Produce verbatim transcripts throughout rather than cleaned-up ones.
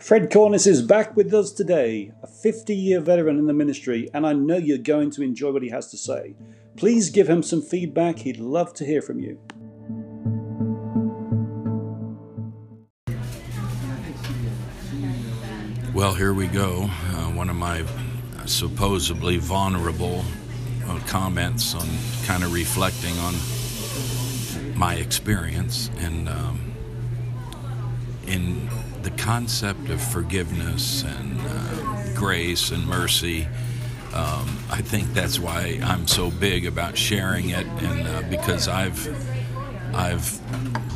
Fred Cornis is back with us today, a fifty-year veteran in the ministry, and I know you're going to enjoy what he has to say. Please give him some feedback. He'd love to hear from you. Well, here we go. Uh, one of my supposedly vulnerable uh, comments on kind of reflecting on my experience and um, in the concept of forgiveness and uh, grace and mercy. Um, I think that's why I'm so big about sharing it, and uh, because I've I've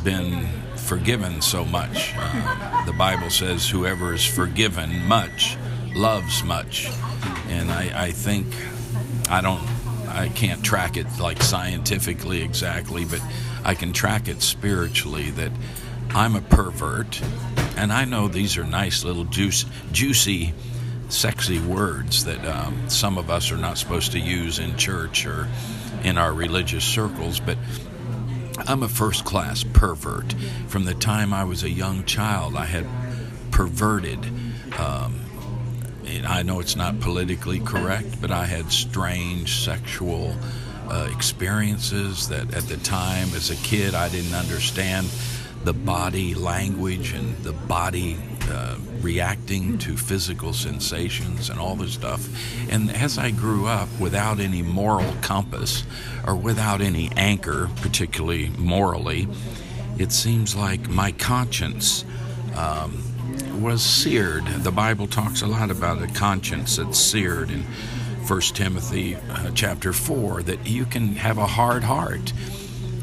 been forgiven so much. Uh, the Bible says, "Whoever is forgiven much loves much," and I, I think I don't I can't track it like scientifically exactly, but I can track it spiritually that I'm a pervert, and I know these are nice little juice, juicy, sexy words that um, some of us are not supposed to use in church or in our religious circles, but I'm a first-class pervert. From the time I was a young child, I had perverted, um, and I know it's not politically correct, but I had strange sexual uh, experiences that at the time as a kid I didn't understand. The body language and the body uh, reacting to physical sensations and all this stuff. And as I grew up without any moral compass or without any anchor, particularly morally, it seems like my conscience um, was seared. The Bible talks a lot about a conscience that's seared in First Timothy uh, chapter four, that you can have a hard heart.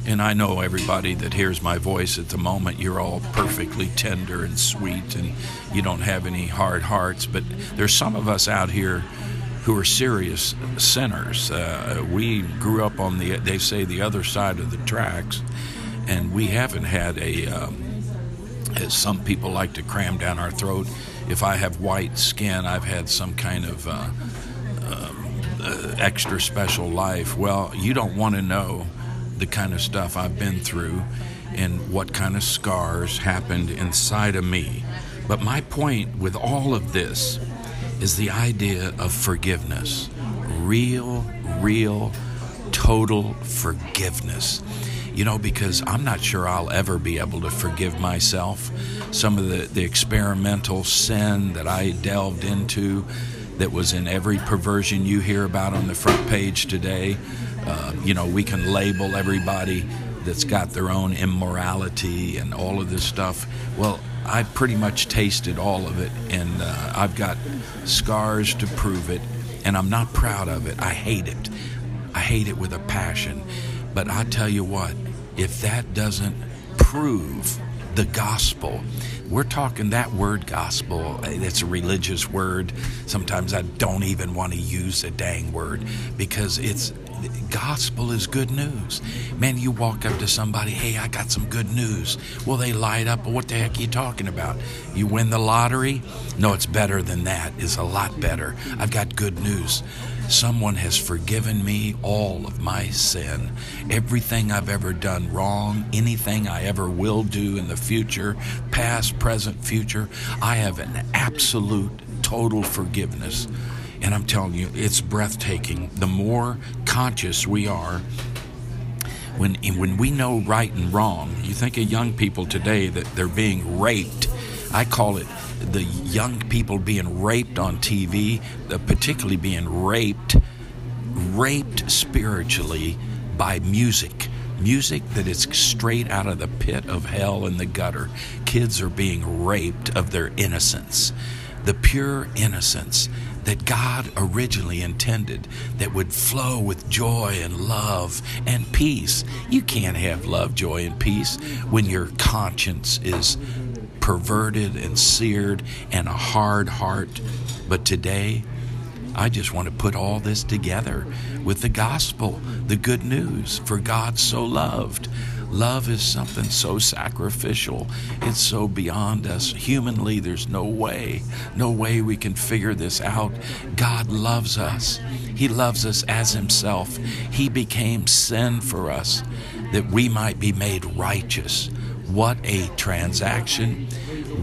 And I know everybody that hears my voice at the moment, you're all perfectly tender and sweet and you don't have any hard hearts. But there's some of us out here who are serious sinners. Uh, we grew up on the, they say, the other side of the tracks, and we haven't had a, um, as some people like to cram down our throat, if I have white skin, I've had some kind of uh, um, uh, extra special life. Well, you don't want to know the kind of stuff I've been through and what kind of scars happened inside of me. But my point with all of this is the idea of forgiveness. Real, real, total forgiveness. You know, because I'm not sure I'll ever be able to forgive myself. Some of the, the experimental sin that I delved into that was in every perversion you hear about on the front page today. Uh, you know, we can label everybody that's got their own immorality and all of this stuff. Well, I pretty much tasted all of it, and uh, I've got scars to prove it, and I'm not proud of it. I hate it. I hate it with a passion. But I tell you what, if that doesn't prove the gospel, we're talking that word gospel, it's a religious word. Sometimes I don't even want to use the dang word because it's gospel is good news. Man, you walk up to somebody, hey, I got some good news. Well, they light up. What the heck are you talking about? You win the lottery? No, it's better than that. It's a lot better. I've got good news. Someone has forgiven me all of my sin, everything I've ever done wrong, anything I ever will do in the future, past, present, future. I have an absolute, total forgiveness. And I'm telling you, it's breathtaking. The more conscious we are, when when we know right and wrong, you think of young people today that they're being raped. I call it the young people being raped on T V, particularly being raped, raped spiritually by music. Music that is straight out of the pit of hell and the gutter. Kids are being raped of their innocence, the pure innocence that God originally intended that would flow with joy and love and peace. You can't have love, joy, and peace when your conscience is perverted and seared and a hard heart. But today, I just want to put all this together with the gospel, the good news, for God so loved. Love is something so sacrificial. It's so beyond us. Humanly, there's no way, no way we can figure this out. God loves us. He loves us as himself. He became sin for us that we might be made righteous. What a transaction.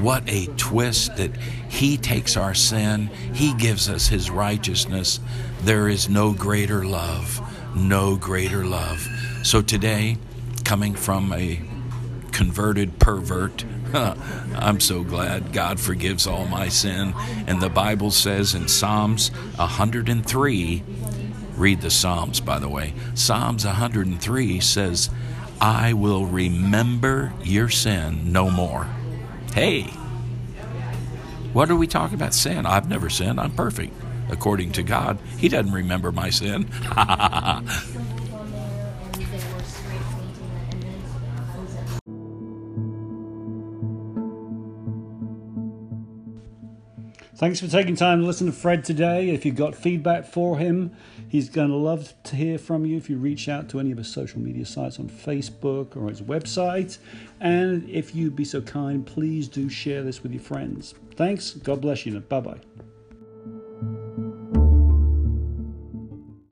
What a twist, that he takes our sin, he gives us his righteousness. There is no greater love, no greater love. So today, coming from a converted pervert, I'm so glad God forgives all my sin. And the Bible says in Psalms one hundred and three, read the Psalms, by the way, Psalms one hundred and three says, I will remember your sin no more. Hey, what are we talking about sin? I've never sinned. I'm perfect. According to God, he doesn't remember my sin. Thanks for taking time to listen to Fred today. If you've got feedback for him, he's going to love to hear from you if you reach out to any of his social media sites on Facebook or his website. And if you'd be so kind, please do share this with your friends. Thanks. God bless you. Bye-bye.